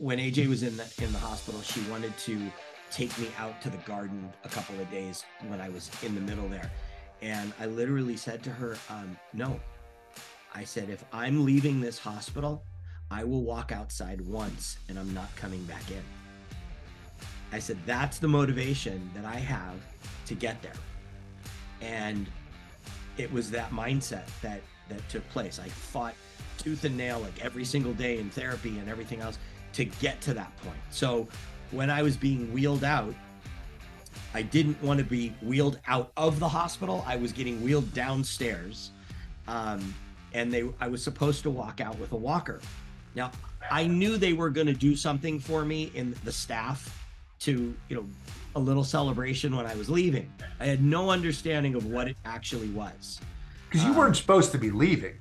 when AJ was in the hospital, she wanted to take me out to the garden a couple of days when I was in the middle there. And I literally said to her, no. I said, if I'm leaving this hospital, I will walk outside once and I'm not coming back in. I said, that's the motivation that I have to get there. And it was that mindset that took place. I fought tooth and nail, like every single day in therapy and everything else, to get to that point. So when I was being wheeled out, I didn't want to be wheeled out of the hospital. I was getting wheeled downstairs, and I was supposed to walk out with a walker. Now, I knew they were going to do something for me in the staff to, a little celebration when I was leaving. I had no understanding of what it actually was. Because you weren't supposed to be leaving.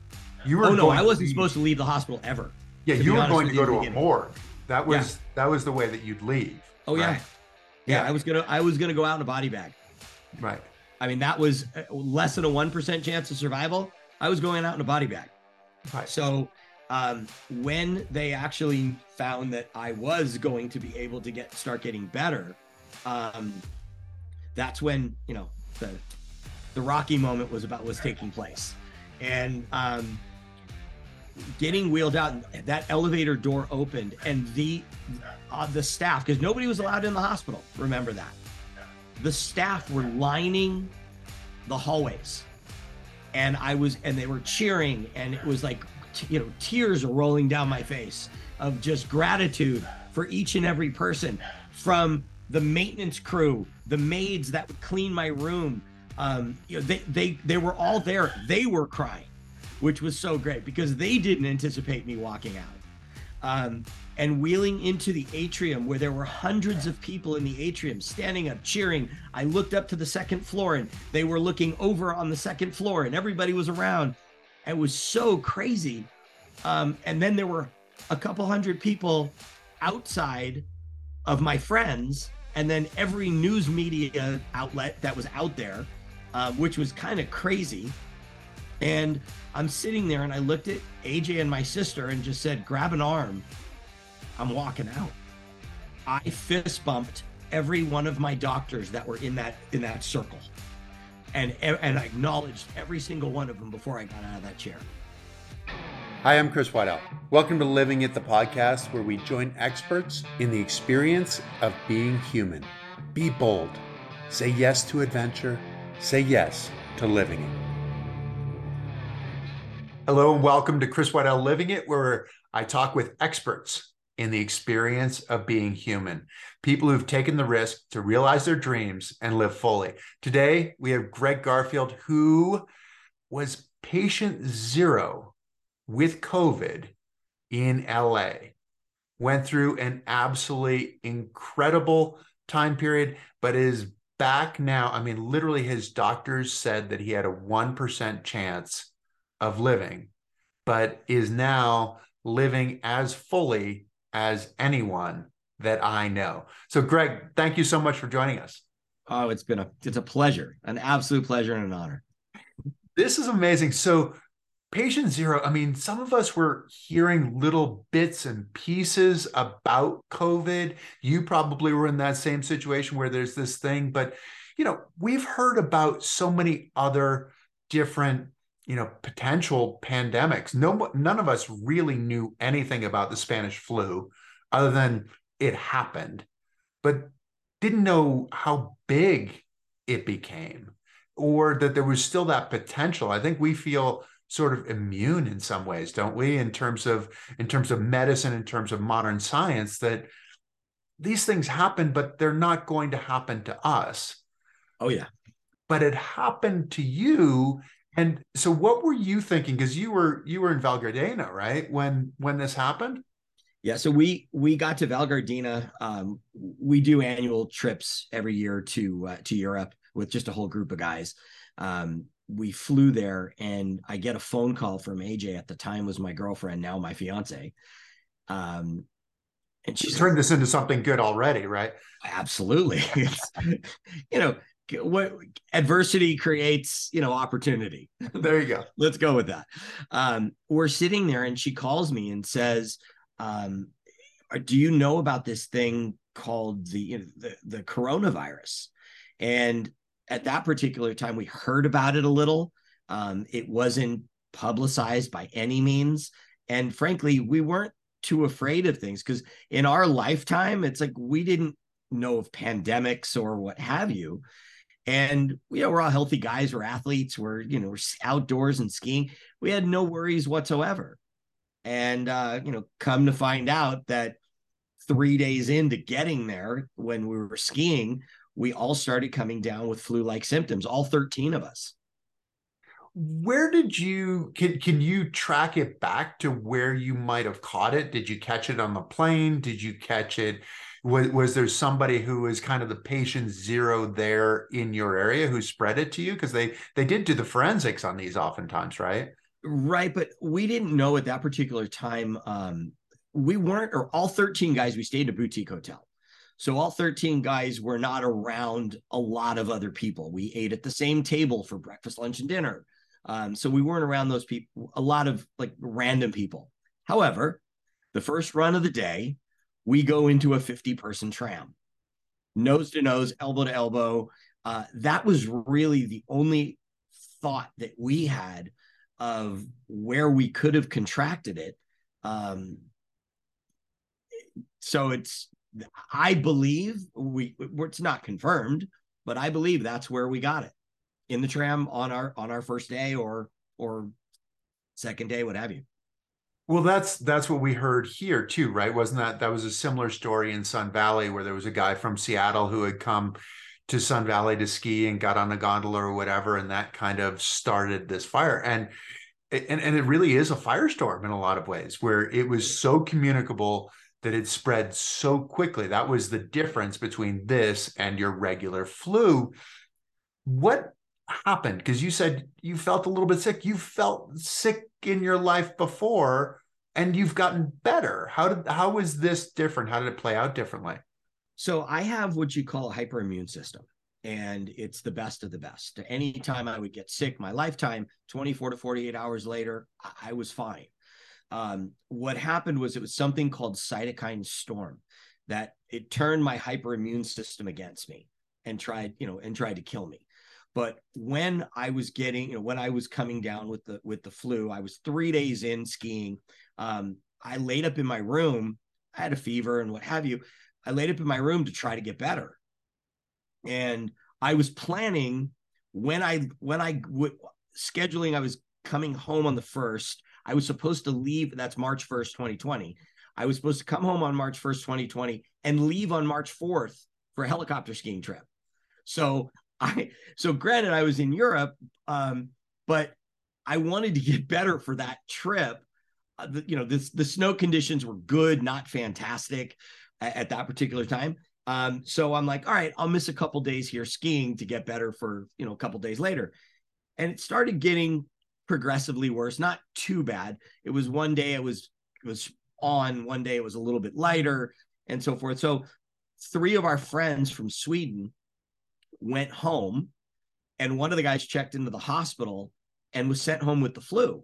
I wasn't supposed to leave the hospital ever. Yeah, you were going to go to a morgue. That was the way that you'd leave. Oh, right? Yeah. I was gonna go out in a body bag. Right. I mean, that was less than a 1% chance of survival. I was going out in a body bag. Right. So when they actually found that I was going to be able to start getting better, that's when the Rocky moment was taking place, and getting wheeled out, and that elevator door opened, and the staff, because nobody was allowed in the hospital, remember that, the staff were lining the hallways, and they were cheering, and it was like tears are rolling down my face of just gratitude for each and every person, from the maintenance crew, the maids that would clean my room, they were all there. They were crying, which was so great because they didn't anticipate me walking out. And wheeling into the atrium, where there were hundreds of people in the atrium standing up, cheering. I looked up to the second floor and they were looking over on the second floor and everybody was around. It was so crazy. And then there were a couple hundred people outside of my friends, and then every news media outlet that was out there, which was kind of crazy. And I'm sitting there and I looked at AJ and my sister and just said, grab an arm, I'm walking out. I fist bumped every one of my doctors that were in that circle, and I acknowledged every single one of them before I got out of that chair. Hi, I'm Chris Waddell. Welcome to Living It, the podcast where we join experts in the experience of being human. Be bold. Say yes to adventure. Say yes to living it. Hello and welcome to Chris Waddell Living It, where I talk with experts in the experience of being human. People who've taken the risk to realize their dreams and live fully. Today, we have Greg Garfield, who was patient zero with COVID in LA, went through an absolutely incredible time period, but is back now. I mean, literally his doctors said that he had a 1% chance of living, but is now living as fully as anyone that I know. So Greg, thank you so much for joining us. Oh, it's a pleasure, an absolute pleasure and an honor. This is amazing. So patient zero, I mean, some of us were hearing little bits and pieces about COVID. You probably were in that same situation where there's this thing, but, we've heard about so many other different, potential pandemics. None of us really knew anything about the Spanish flu other than it happened, but didn't know how big it became or that there was still that potential. I think we feel sort of immune in some ways, don't we? In terms of medicine, in terms of modern science, that these things happen, but they're not going to happen to us. Oh yeah. But it happened to you. And so what were you thinking? Because you were in Val Gardena, right? When this happened? Yeah. So we got to Val Gardena. We do annual trips every year to Europe with just a whole group of guys. We flew there and I get a phone call from AJ, at the time was my girlfriend, now my fiance. And she turned this into something good already, right? Absolutely. What adversity creates, opportunity. There you go. Let's go with that. We're sitting there and she calls me and says, do you know about this thing called the coronavirus? And at that particular time, we heard about it a little. It wasn't publicized by any means. And frankly, we weren't too afraid of things because in our lifetime, it's like we didn't know of pandemics or what have you. And you know, we're all healthy guys, we're athletes, we're outdoors and skiing. We had no worries whatsoever. And come to find out that 3 days into getting there, when we were skiing, we all started coming down with flu-like symptoms, all 13 of us. Where did you, can you track it back to where you might have caught it? Did you catch it on the plane? Did you catch it? Was there somebody who was kind of the patient zero there in your area who spread it to you? Because they did do the forensics on these oftentimes, right? Right. But we didn't know at that particular time. All 13 guys, we stayed at a boutique hotel. So all 13 guys were not around a lot of other people. We ate at the same table for breakfast, lunch, and dinner. So we weren't around those people, a lot of like random people. However, the first run of the day, we go into a 50-person tram, nose to nose, elbow to elbow. That was really the only thought that we had of where we could have contracted it. I believe it's not confirmed, but I believe that's where we got it, in the tram on our first day or second day, what have you. Well, that's what we heard here too, right? Wasn't that was a similar story in Sun Valley where there was a guy from Seattle who had come to Sun Valley to ski and got on a gondola or whatever, and that kind of started this fire. And it really is a firestorm in a lot of ways where it was so communicable that it spread so quickly. That was the difference between this and your regular flu. What happened? Because you said you felt a little bit sick. You felt sick in your life before, and you've gotten better. How was this different? How did it play out differently? So I have what you call a hyperimmune system, and it's the best of the best. Anytime I would get sick, my lifetime, 24 to 48 hours later, I was fine. What happened was it was something called cytokine storm that it turned my hyperimmune system against me and tried to kill me. But when I was coming down with the flu, I was 3 days in skiing. I laid up in my room. I had a fever and what have you. I laid up in my room to try to get better. And I was planning scheduling, I was coming home on the 1st. I was supposed to leave. That's March 1st, 2020. I was supposed to come home on March 1st, 2020 and leave on March 4th for a helicopter skiing trip. So granted, I was in Europe, but I wanted to get better for that trip. The snow conditions were good, not fantastic at that particular time. So I'm like, all right, I'll miss a couple days here skiing to get better for, a couple days later. And it started getting progressively worse, not too bad. It was one day it was on, one day it was a little bit lighter and so forth. So three of our friends from Sweden went home and one of the guys checked into the hospital and was sent home with the flu.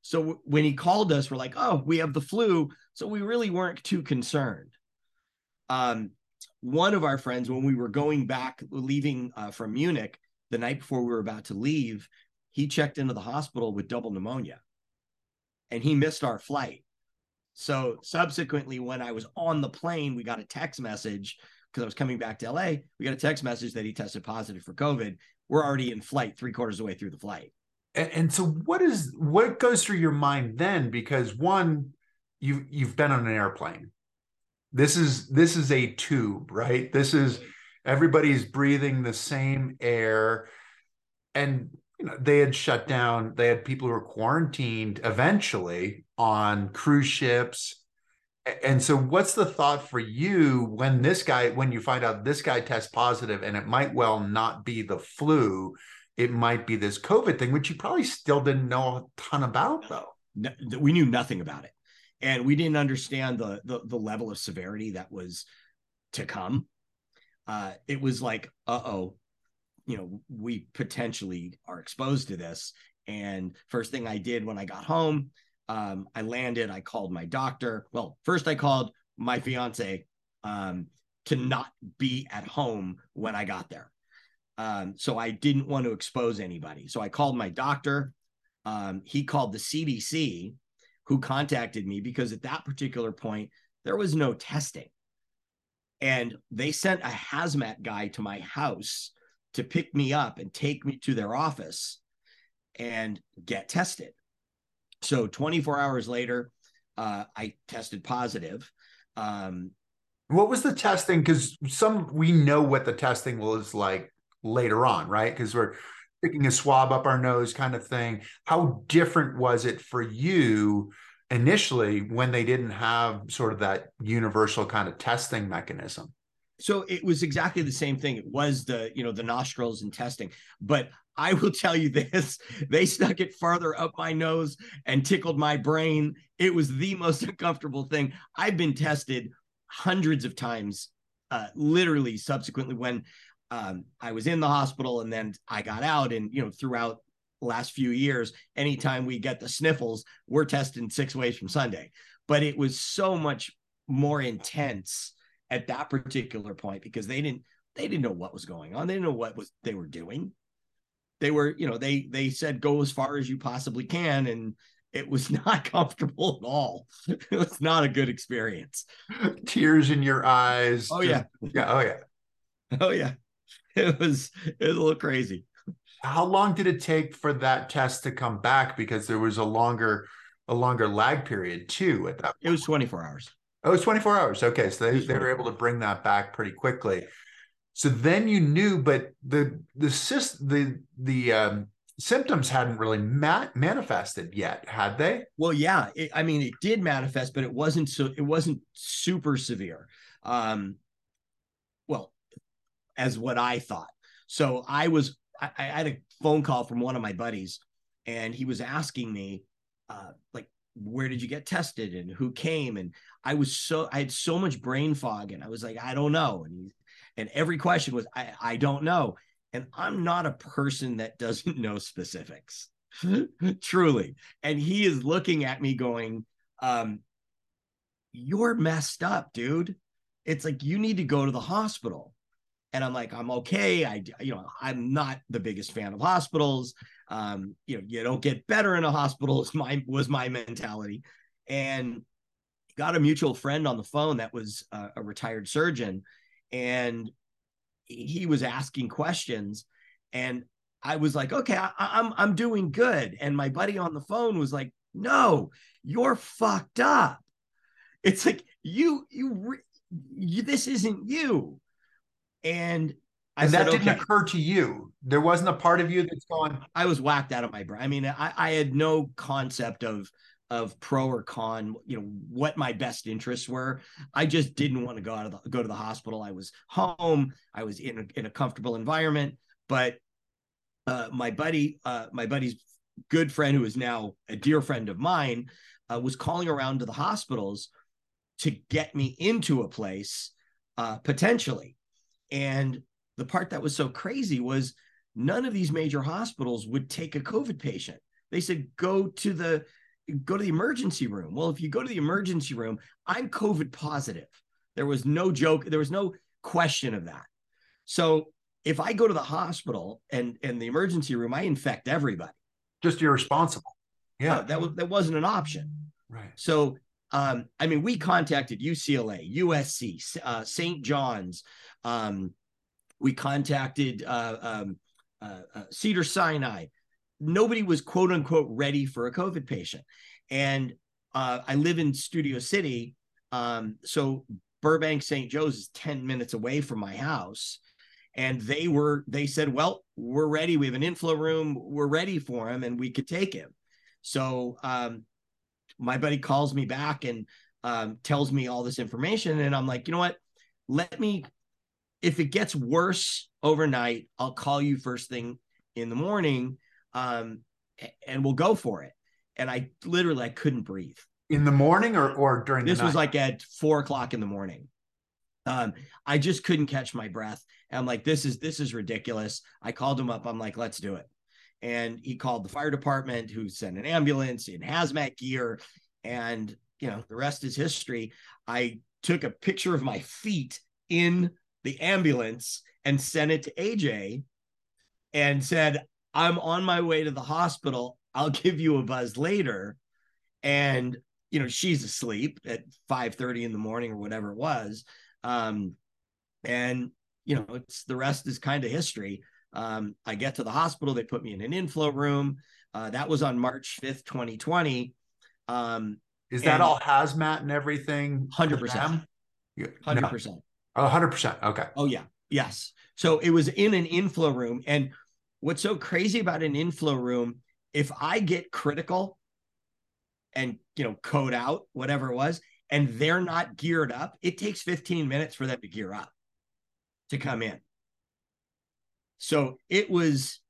So when he called us, we're like, oh, we have the flu. So we really weren't too concerned. One of our friends, when we were going back, leaving from Munich, the night before we were about to leave, he checked into the hospital with double pneumonia and he missed our flight. So subsequently, when I was on the plane, we got a text message because I was coming back to LA. We got a text message that he tested positive for COVID. We're already in flight, three-quarters of the way through the flight. And so what goes through your mind then? Because one, you've been on an airplane. This is a tube, right? This is, everybody's breathing the same air. And they had shut down, they had people who were quarantined eventually on cruise ships. And so what's the thought for you when you find out this guy tests positive and it might well not be the flu, it might be this COVID thing, which you probably still didn't know a ton about though. No, we knew nothing about it. And we didn't understand the level of severity that was to come. It was like, uh-oh, we potentially are exposed to this. And first thing I did when I got home, I landed, I called my doctor. Well, first I called my fiance to not be at home when I got there. So I didn't want to expose anybody. So I called my doctor. He called the CDC, who contacted me because at that particular point, there was no testing. And they sent a hazmat guy to my house to pick me up and take me to their office and get tested. So 24 hours later, I tested positive. What was the testing? Because we know what the testing was like later on, right? Because we're sticking a swab up our nose kind of thing. How different was it for you initially when they didn't have sort of that universal kind of testing mechanism? So it was exactly the same thing. It was the nostrils and testing, but I will tell you this, they stuck it farther up my nose and tickled my brain. It was the most uncomfortable thing. I've been tested hundreds of times, literally subsequently when I was in the hospital and then I got out, and, throughout the last few years, anytime we get the sniffles, we're testing 6 ways from Sunday, but it was so much more intense at that particular point because they didn't know what was going on. They didn't know they were doing. They were, they said, go as far as you possibly can. And it was not comfortable at all. It was not a good experience. Tears in your eyes. Oh, yeah. Yeah. Oh, yeah. Oh, yeah. It was a little crazy. How long did it take for that test to come back? Because there was a longer lag period too at that point. It was 24 hours. Oh, it's 24 hours. Okay. So they were able to bring that back pretty quickly. So then you knew, but the symptoms hadn't really manifested yet, had they? Well, yeah. It did manifest, but it wasn't super severe. Well, as what I thought. So I had a phone call from one of my buddies, and he was asking me, where did you get tested and who came? And I had so much brain fog, and I was like, I don't know. And every question was, I don't know. And I'm not a person that doesn't know specifics, truly. And he is looking at me going, you're messed up, dude. It's like, you need to go to the hospital. And I'm like, I'm okay. I'm not the biggest fan of hospitals. You don't get better in a hospital was my mentality. And got a mutual friend on the phone that was a retired surgeon. And he was asking questions, and I was like, okay, I'm doing good. And my buddy on the phone was like, no, you're fucked up. It's like, you this isn't you. And that didn't occur to you. There wasn't a part of you that's going. I was whacked out of my brain. I mean, I had no concept of pro or con, what my best interests were. I just didn't want to go to the hospital. I was home. I was in a comfortable environment, but my buddy's good friend, who is now a dear friend of mine, was calling around to the hospitals to get me into a place potentially. And the part that was so crazy was none of these major hospitals would take a COVID patient. They said, go to the emergency room. Well, if you go to the emergency room, I'm COVID positive. There was no joke. There was no question of that. So if I go to the hospital and the emergency room, I infect everybody. Just irresponsible. Yeah. No, that wasn't an option. Right. So, we contacted UCLA, USC, St. John's. We contacted Cedars-Sinai. Nobody was quote unquote ready for a COVID patient. And I live in Studio City. So Burbank St. Joe's is 10 minutes away from my house. And they said, well, we're ready. We have an inflow room. We're ready for him and we could take him. So my buddy calls me back and tells me all this information. And I'm like, you know what? If it gets worse overnight, I'll call you first thing in the morning. And we'll go for it. And I couldn't breathe in the morning or during the night. This was like at 4:00 in the morning. I just couldn't catch my breath. And I'm like, this is ridiculous. I called him up. I'm like, let's do it. And he called the fire department, who sent an ambulance in hazmat gear, and the rest is history. I took a picture of my feet in the ambulance and sent it to AJ and said, I'm on my way to the hospital. I'll give you a buzz later. And, you know, she's asleep at 5:30 in the morning or whatever it was. And, you know, it's the rest is kind of history. I get to the hospital. They put me in an inflow room. That was on March 5th, 2020. Is that all hazmat and everything? 100%. 100%. 100%. Okay. Oh, yeah. Yes. So it was in an inflow room. And what's so crazy about an inflow room, if I get critical and, you know, code out, whatever it was, and they're not geared up, it takes 15 minutes for them to gear up to come in. So it was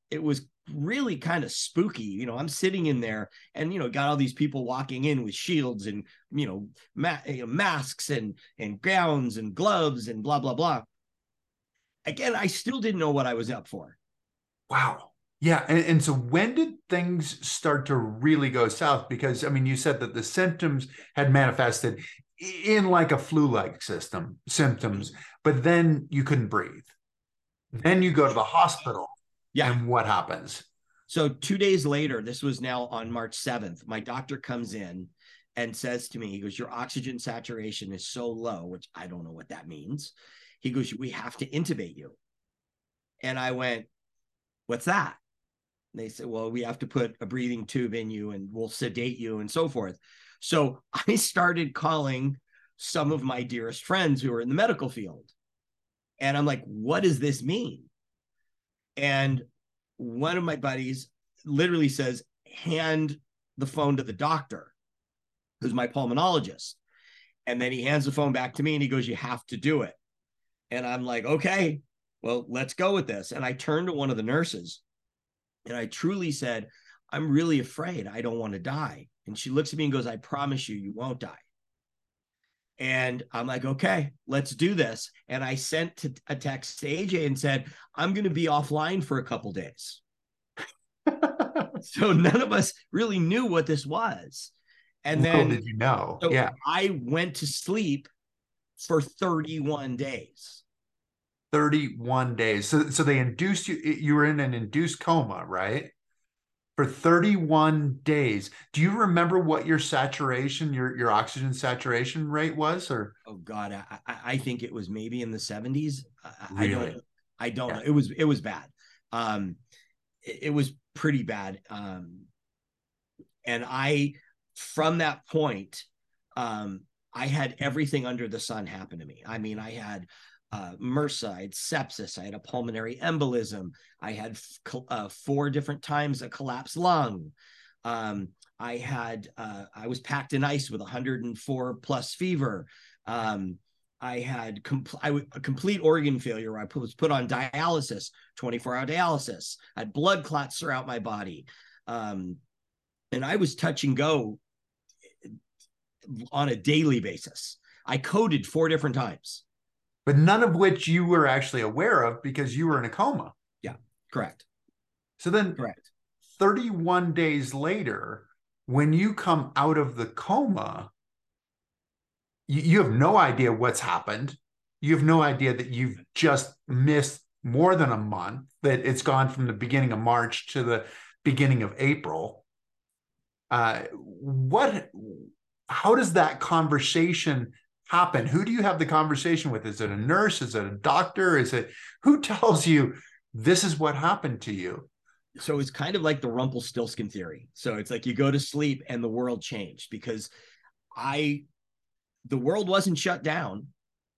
really kind of spooky. You know, I'm sitting in there and, you know, got all these people walking in with shields and, you know, masks and gowns and gloves and blah, blah, blah. Again, I still didn't know what I was up for. Wow. Yeah. And so when did things start to really go south? Because, I mean, you said that the symptoms had manifested in like a flu-like symptoms, but then you couldn't breathe. Then you go to the hospital. Yeah. And what happens? So 2 days later, this was now on March 7th, my doctor comes in and says to me, he goes, your oxygen saturation is so low, which I don't know what that means. He goes, we have to intubate you. And I went, what's that? And they said, well, we have to put a breathing tube in you and we'll sedate you and so forth. So I started calling some of my dearest friends who are in the medical field. And I'm like, what does this mean? And one of my buddies literally says, hand the phone to the doctor, who's my pulmonologist. And then he hands the phone back to me and he goes, you have to do it. And I'm like, okay, well, let's go with this. And I turned to one of the nurses and I truly said, I'm really afraid. I don't want to die. And she looks at me and goes, I promise you, you won't die. And I'm like, okay, let's do this. And I sent a text to AJ and said, I'm going to be offline for a couple of days. So none of us really knew what this was. And then did you know? So yeah. I went to sleep for 31 days. 31 days. So they induced you. You were in an induced coma, right? For 31 days. Do you remember what your saturation, your oxygen saturation rate was? Or oh God, I think it was maybe in the 70s. Really? I don't know. It was bad. It was pretty bad. And from that point, I had everything under the sun happen to me. I mean, I had MRSA, I had sepsis, I had a pulmonary embolism, I had 4 different times a collapsed lung, I was packed in ice with 104 plus fever, I had a complete organ failure where I was put on dialysis, 24-hour dialysis, I had blood clots throughout my body, and I was touch and go on a daily basis. I coded 4 different times. But none of which you were actually aware of because you were in a coma. Yeah, correct. So then 31 days later, when you come out of the coma, you have no idea what's happened. You have no idea that you've just missed more than a month, that it's gone from the beginning of March to the beginning of April. How does that conversation happen? Who do you have the conversation with? Is it a nurse? Is it a doctor? Who tells you this is what happened to you? So it's kind of like the Rumpelstiltskin theory. So it's like you go to sleep and the world changed because the world wasn't shut down.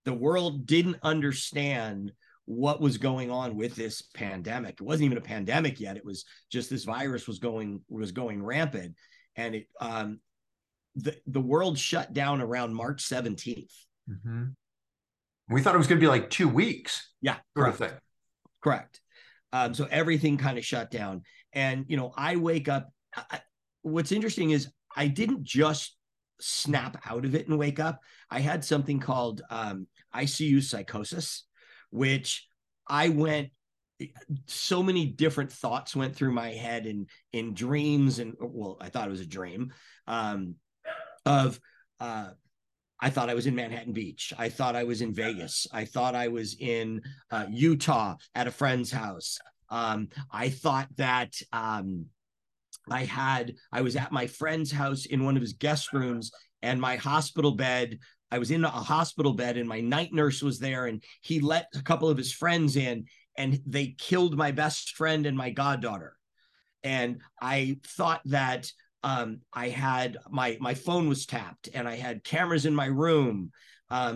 The world didn't understand what was going on with this pandemic. It wasn't even a pandemic yet. It was just this virus was going rampant, and it the world shut down around March 17th. Mm-hmm. We thought it was going to be like 2 weeks. Yeah. Sort of thing. Correct. So everything kind of shut down. And, you know, I wake up. What's interesting is I didn't just snap out of it and wake up. I had something called ICU psychosis, which so many different thoughts went through my head in dreams. And well, I thought it was a dream. Of I thought I was in Manhattan Beach. I thought I was in Vegas. I thought I was in Utah at a friend's house. I thought that I was at my friend's house in one of his guest rooms, and my hospital bed, I was in a hospital bed, and my night nurse was there, and he let a couple of his friends in, and they killed my best friend and my goddaughter. And I thought that I had my phone was tapped, and I had cameras in my room.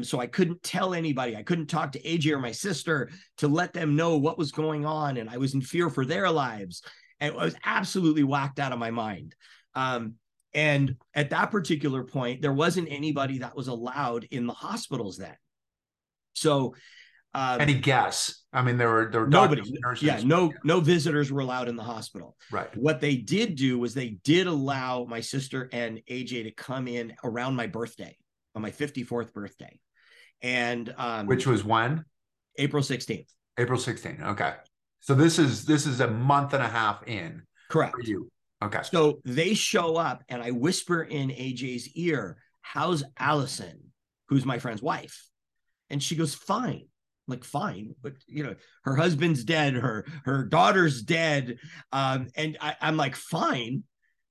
So I couldn't tell anybody. I couldn't talk to AJ or my sister to let them know what was going on. And I was in fear for their lives. And I was absolutely whacked out of my mind. And at that particular point, there wasn't anybody that was allowed in the hospitals then. So any guess? I mean, there were nobody, nurses. Yeah, no visitors were allowed in the hospital. Right. What they did do was they did allow my sister and AJ to come in around my birthday, on my 54th birthday. And which was when? April 16th. April 16th. Okay. So this is a month and a half in. Correct. For you. Okay. So they show up, and I whisper in AJ's ear, "How's Allison, who's my friend's wife?" And she goes, "Fine." Like, fine, but you know, her husband's dead, her daughter's dead. And I'm like, fine.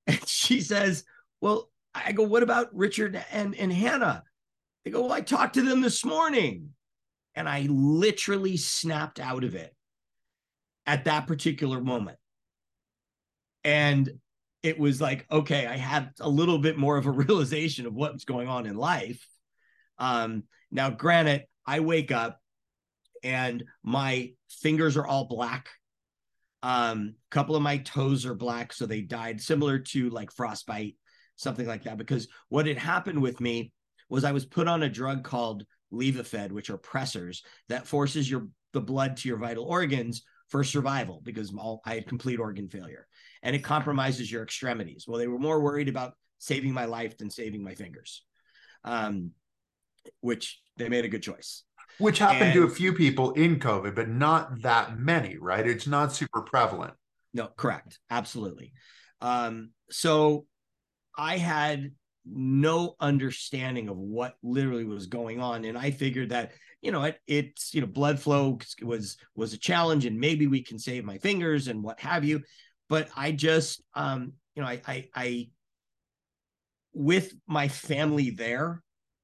And she says, well, I go, what about Richard and Hannah? They go, well, I talked to them this morning. And I literally snapped out of it at that particular moment. And it was like, okay, I had a little bit more of a realization of what's going on in life. Now, granted, I wake up, and my fingers are all black. A couple of my toes are black, so they died, similar to like frostbite, something like that. Because what had happened with me was I was put on a drug called Levophed, which are pressors, that forces the blood to your vital organs for survival, because I had complete organ failure. And it compromises your extremities. Well, they were more worried about saving my life than saving my fingers, which they made a good choice. Which happened to a few people in COVID, but not that many, right? It's not super prevalent. No, correct. Absolutely. So I had no understanding of what literally was going on. And I figured that, you know, it's, you know, blood flow was a challenge, and maybe we can save my fingers and what have you. But I just, you know, I with my family there,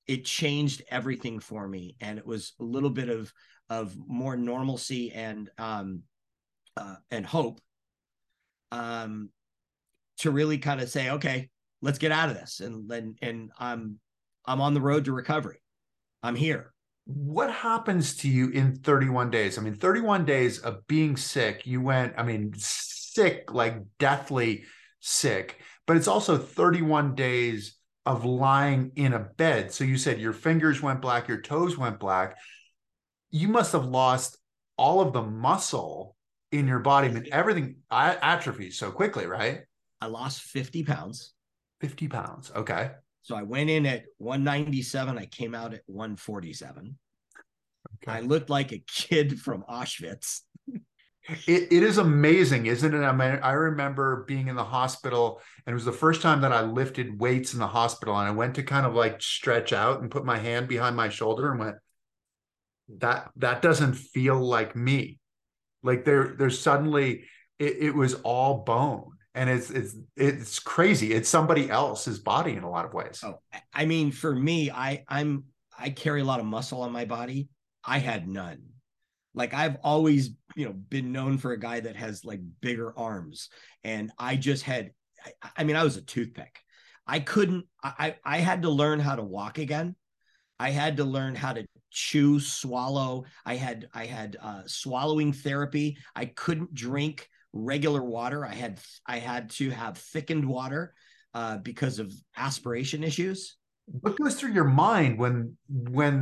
it changed everything for me. And it was a little bit of more normalcy and hope to really kind of say, okay, let's get out of this. And I'm on the road to recovery. I'm here. What happens to you in 31 days? I mean, 31 days of being sick, you went, I mean, sick, like deathly sick, but it's also 31 days of lying in a bed. So you said your fingers went black, your toes went black. You must have lost all of the muscle in your body. I mean, everything atrophies so quickly, right? I lost 50 pounds. 50 pounds. Okay. So I went in at 197. I came out at 147. Okay. I looked like a kid from Auschwitz. It is amazing, isn't it? I mean, I remember being in the hospital, and it was the first time that I lifted weights in the hospital, and I went to kind of like stretch out and put my hand behind my shoulder and went, that doesn't feel like me. Like there's suddenly, it was all bone, and it's crazy. It's somebody else's body in a lot of ways. Oh, I mean, for me, I carry a lot of muscle on my body. I had none. Like I've always, you know, been known for a guy that has like bigger arms, and I just had, I mean, I was a toothpick. I couldn't, I had to learn how to walk again. I had to learn how to chew, swallow. I had swallowing therapy. I couldn't drink regular water. I had to have thickened water because of aspiration issues. What goes through your mind when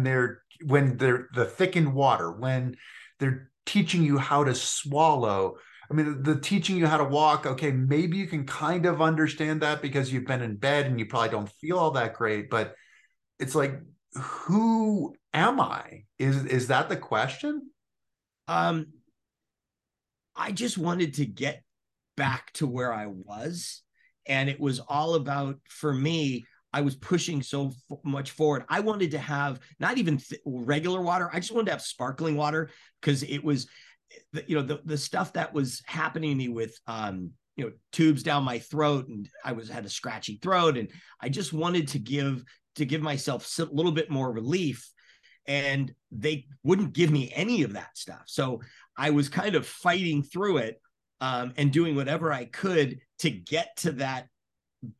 they're the thickened water, when they're teaching you how to swallow? I mean, the teaching you how to walk, okay, maybe you can kind of understand that because you've been in bed and you probably don't feel all that great, but it's like, who am I? Is that the question? I just wanted to get back to where I was, and it was all about, for me, I was pushing so much forward. I wanted to have not even regular water. I just wanted to have sparkling water, because it was, you know, the stuff that was happening to me with, you know, tubes down my throat, and I had a scratchy throat, and I just wanted to give myself a little bit more relief, and they wouldn't give me any of that stuff. So I was kind of fighting through it, and doing whatever I could to get to that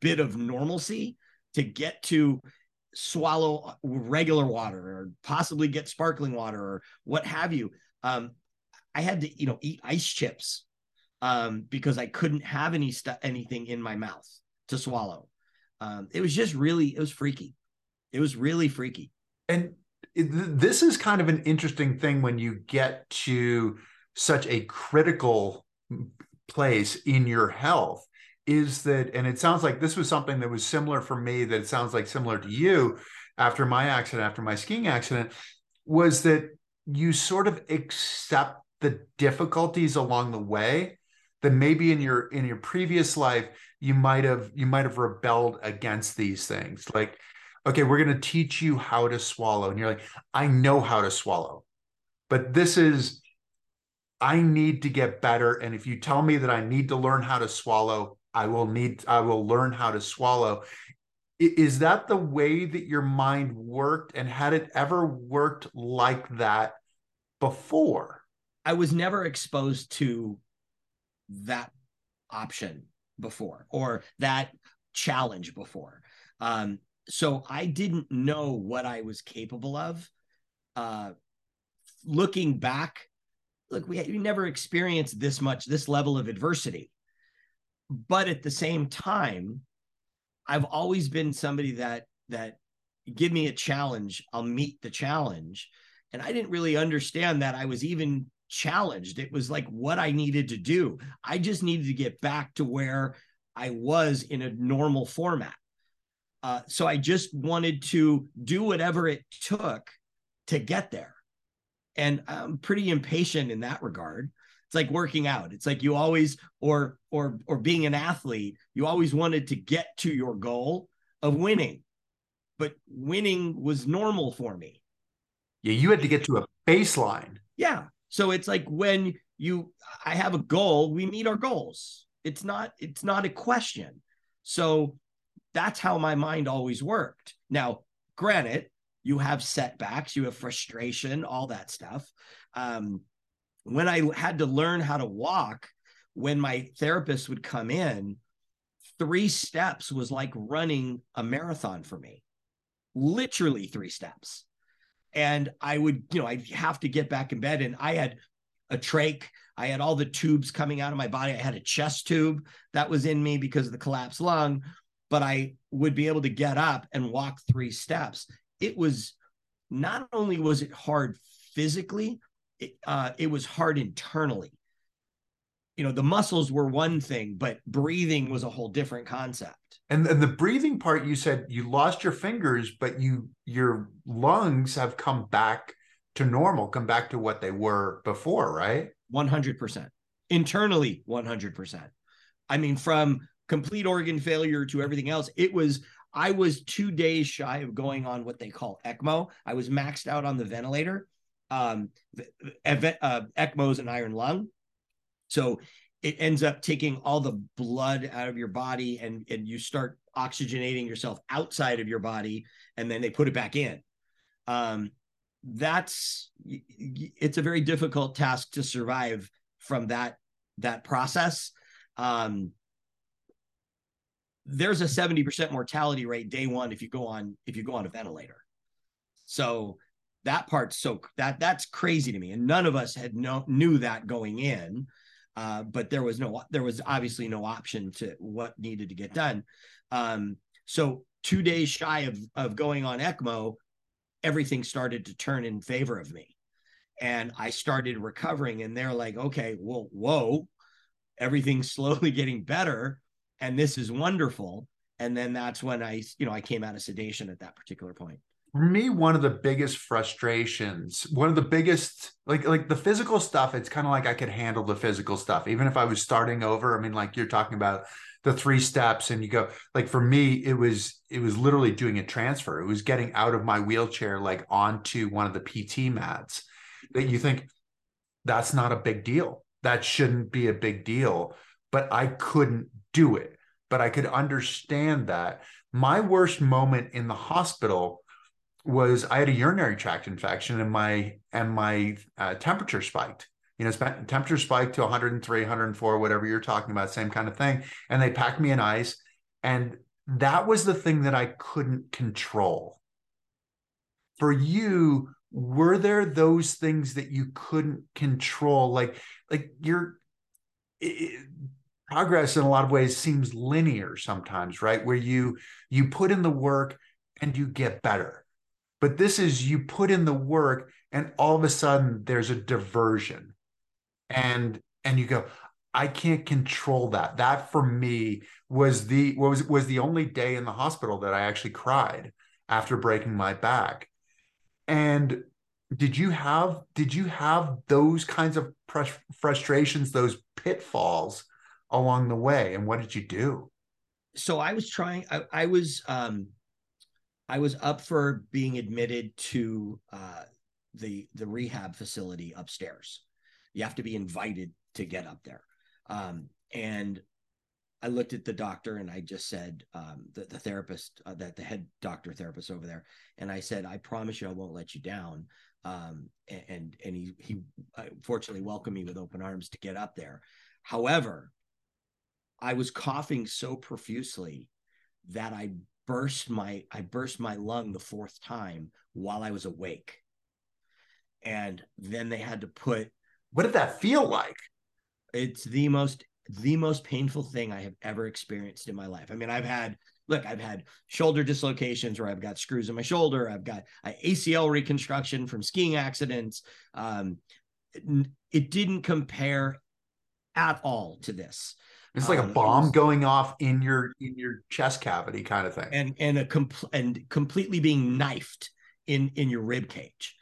bit of normalcy, to get to swallow regular water or possibly get sparkling water or what have you. I had to, you know, eat ice chips because I couldn't have anything in my mouth to swallow. It was just really, it was freaky. It was really freaky. And this is kind of an interesting thing when you get to such a critical place in your health, is that, and it sounds like this was something that was similar for me, that it sounds like similar to you after my accident, after my skiing accident, was that you sort of accept the difficulties along the way that maybe in your previous life, you might've rebelled against these things. Like, okay, we're going to teach you how to swallow. And you're like, I know how to swallow, but I need to get better. And if you tell me that I need to learn how to swallow, I will learn how to swallow. Is that the way that your mind worked? And had it ever worked like that before? I was never exposed to that option before, or that challenge before. So I didn't know what I was capable of. Looking back, look, we never experienced this level of adversity. But at the same time, I've always been somebody that give me a challenge, I'll meet the challenge. And I didn't really understand that I was even challenged. It was like what I needed to do. I just needed to get back to where I was in a normal format. So I just wanted to do whatever it took to get there. And I'm pretty impatient in that regard. It's like working out. It's like you always, or being an athlete, you always wanted to get to your goal of winning, but winning was normal for me. Yeah. You had to get to a baseline. Yeah. So it's like I have a goal, we meet our goals. It's not a question. So that's how my mind always worked. Now, granted, you have setbacks, you have frustration, all that stuff. When I had to learn how to walk, when my therapist would come in, 3 steps was like running a marathon for me, literally 3 steps. And I would, you know, I'd have to get back in bed, and I had a trach, I had all the tubes coming out of my body. I had a chest tube that was in me because of the collapsed lung, but I would be able to get up and walk 3 steps. It was, not only was it hard physically, it was hard internally. You know, the muscles were one thing, but breathing was a whole different concept. And the breathing part, you said you lost your fingers, but your lungs have come back to normal, come back to what they were before, right? 100%. Internally, 100%. I mean, from complete organ failure to everything else, I was 2 days shy of going on what they call ECMO. I was maxed out on the ventilator. ECMO is an iron lung. So it ends up taking all the blood out of your body, and you start oxygenating yourself outside of your body, and then they put it back in. It's a very difficult task to survive from that process. There's a 70% mortality rate day one if you go on a ventilator. So that part's that's crazy to me, and none of us knew that going in, but there was obviously no option to what needed to get done. So 2 days shy of going on ECMO, everything started to turn in favor of me, and I started recovering. And they're like, okay, well, whoa, everything's slowly getting better, and this is wonderful. And then that's when I came out of sedation at that particular point. For me, one of the biggest frustrations, one of the biggest, like the physical stuff, it's kind of like I could handle the physical stuff. Even if I was starting over, I mean, like you're talking about the 3 steps and you go, like for me, it was literally doing a transfer. It was getting out of my wheelchair, like onto one of the PT mats that you think that's not a big deal. That shouldn't be a big deal, but I couldn't do it. But I could understand that. My worst moment in the hospital was I had a urinary tract infection and my temperature spiked. You know, temperature spiked to 103, 104, whatever you're talking about, same kind of thing. And they packed me in ice. And that was the thing that I couldn't control. For you, were there those things that you couldn't control? Like progress in a lot of ways seems linear sometimes, right? Where you put in the work and you get better. But this is, you put in the work and all of a sudden there's a diversion. And you go, I can't control that. That for me was the only day in the hospital that I actually cried after breaking my back. And did you have those kinds of frustrations, those pitfalls along the way? And what did you do? So I was trying, I was up for being admitted to the rehab facility upstairs. You have to be invited to get up there. And I looked at the doctor and I just said, the therapist, that the head doctor therapist over there. And I said, I promise you, I won't let you down. And he fortunately welcomed me with open arms to get up there. However, I was coughing so profusely that I burst my lung the 4th time while I was awake. And then they had to put, what did that feel like? It's the most painful thing I have ever experienced in my life. I mean, I've had shoulder dislocations where I've got screws in my shoulder. I've got ACL reconstruction from skiing accidents. It didn't compare at all to this. It's like a bomb going off in your chest cavity kind of thing. And completely being knifed in your rib cage.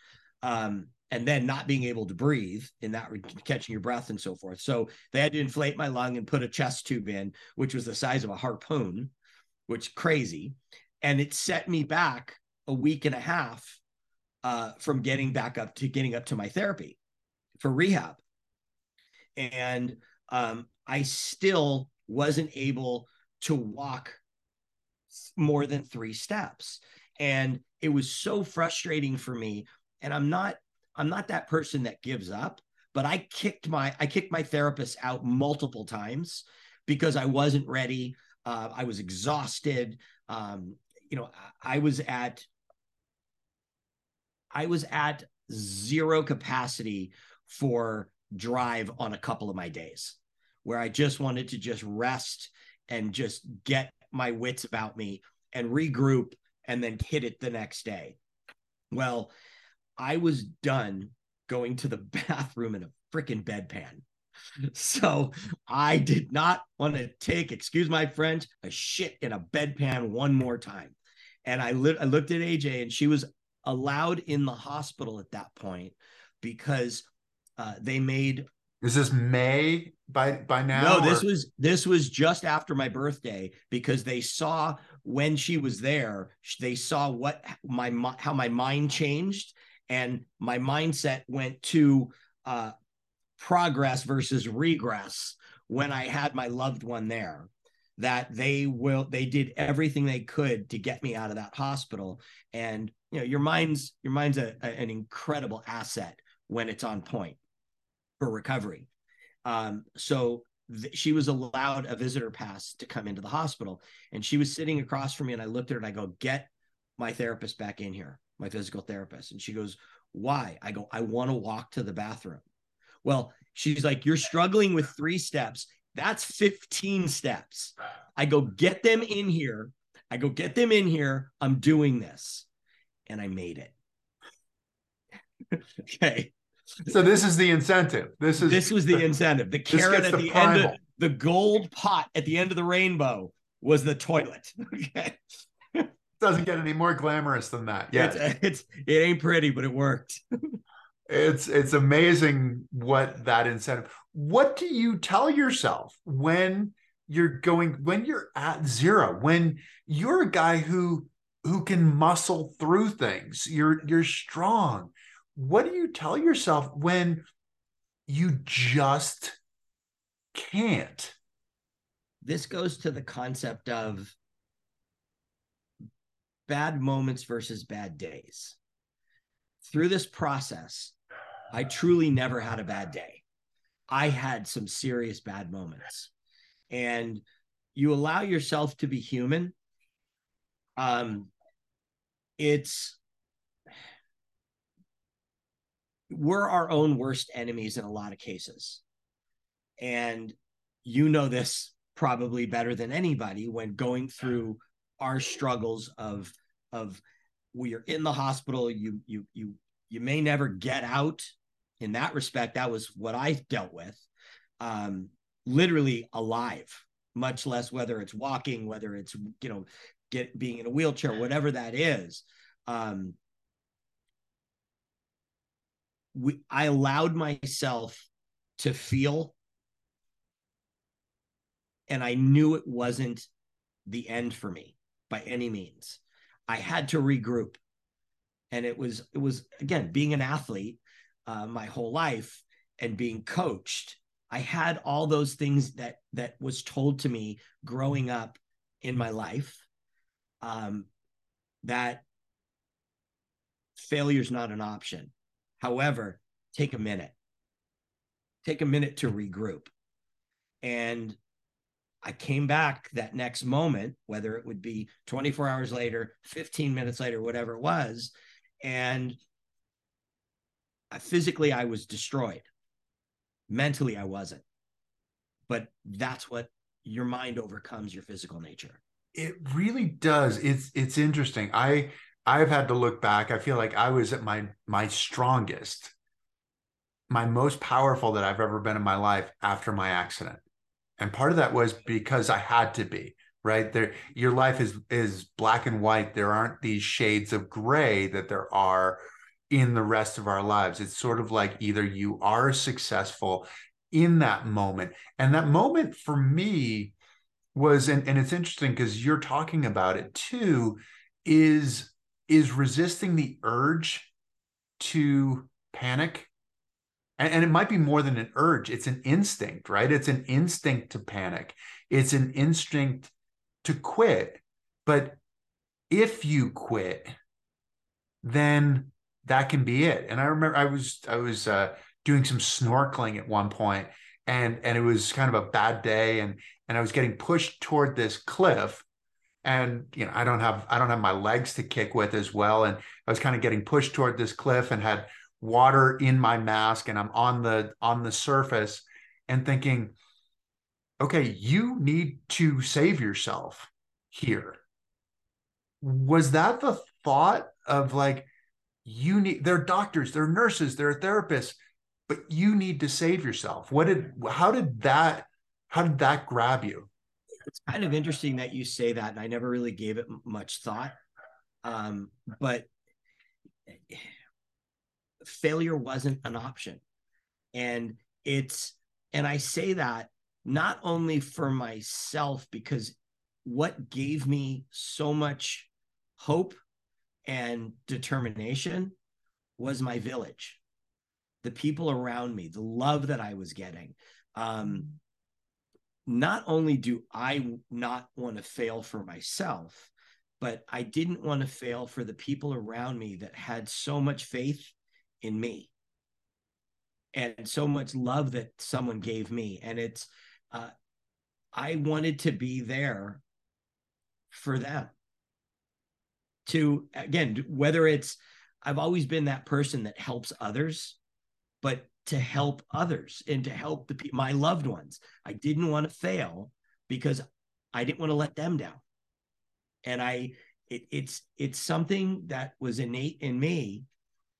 And then not being able to breathe in that, catching your breath and so forth. So they had to inflate my lung and put a chest tube in, which was the size of a harpoon, which is crazy. And it set me back a week and a half from getting up to my therapy for rehab. And I still wasn't able to walk more than 3 steps. And it was so frustrating for me. And I'm not that person that gives up, but I kicked my therapist out multiple times because I wasn't ready. I was exhausted. I was at zero capacity for drive on a couple of my days, where I just wanted to just rest and just get my wits about me and regroup and then hit it the next day. Well, I was done going to the bathroom in a freaking bedpan. So I did not want to take, excuse my French, a shit in a bedpan one more time. And I looked at AJ, and she was allowed in the hospital at that point because they made... Is this May by now? No, this was just after my birthday, because they saw when she was there, they saw how my mind changed, and my mindset went to progress versus regress when I had my loved one there. That they did everything they could to get me out of that hospital, and you know your mind's an incredible asset when it's on point for recovery. So she was allowed a visitor pass to come into the hospital, and she was sitting across from me, and I looked at her and I go, get my therapist back in here, my physical therapist. And she goes, why? I go, I want to walk to the bathroom. Well, she's like, you're struggling with 3 steps. That's 15 steps. I go, get them in here. I'm doing this. And I made it. Okay. So this is the incentive. This was the incentive. The carrot at the end of the gold pot at the end of the rainbow was the toilet. Okay. Doesn't get any more glamorous than that. Yeah, it ain't pretty, but it worked. It's amazing what that incentive. What do you tell yourself when you're at zero, when you're a guy who can muscle through things, you're strong. What do you tell yourself when you just can't? This goes to the concept of bad moments versus bad days. Through this process, I truly never had a bad day. I had some serious bad moments. And you allow yourself to be human. We're our own worst enemies in a lot of cases. And you know this probably better than anybody when going through our struggles of well, you're in the hospital, you may never get out. In that respect, that was what I dealt with. Literally alive, much less whether it's walking, whether it's, being in a wheelchair, whatever that is. I allowed myself to feel, and I knew it wasn't the end for me by any means. I had to regroup. And it was again, being an athlete my whole life and being coached, I had all those things that was told to me growing up in my life, that failure's not an option. However, take a minute to regroup. And I came back that next moment, whether it would be 24 hours later, 15 minutes later, whatever it was. And physically, I was destroyed. Mentally, I wasn't. But that's what your mind overcomes your physical nature. It really does. It's interesting. I've had to look back. I feel like I was at my strongest, my most powerful that I've ever been in my life after my accident. And part of that was because I had to be, right? There, your life is black and white. There aren't these shades of gray that there are in the rest of our lives. It's sort of like either you are successful in that moment. And that moment for me was, and it's interesting because you're talking about it too, is resisting the urge to panic. And it might be more than an urge. It's an instinct, right? It's an instinct to panic. It's an instinct to quit. But if you quit, then that can be it. And I remember I was doing some snorkeling at one point, and it was kind of a bad day, and I was getting pushed toward this cliff, and I don't have my legs to kick with as well, and I was kind of getting pushed toward this cliff and had water in my mask, and I'm on the surface and thinking, okay, you need to save yourself here. Was that the thought of like, you need, they're doctors, they're nurses, they're therapists, but you need to save yourself? How did that grab you? It's kind of interesting that you say that, and I never really gave it much thought. But failure wasn't an option. And I say that not only for myself, because what gave me so much hope and determination was my village, the people around me, the love that I was getting. Not only do I not want to fail for myself, but I didn't want to fail for the people around me that had so much faith in me and so much love that someone gave me. And it's, I wanted to be there for them. To, again, whether it's, I've always been that person that helps others, but to help others and to help my loved ones. I didn't want to fail because I didn't want to let them down. And it's something that was innate in me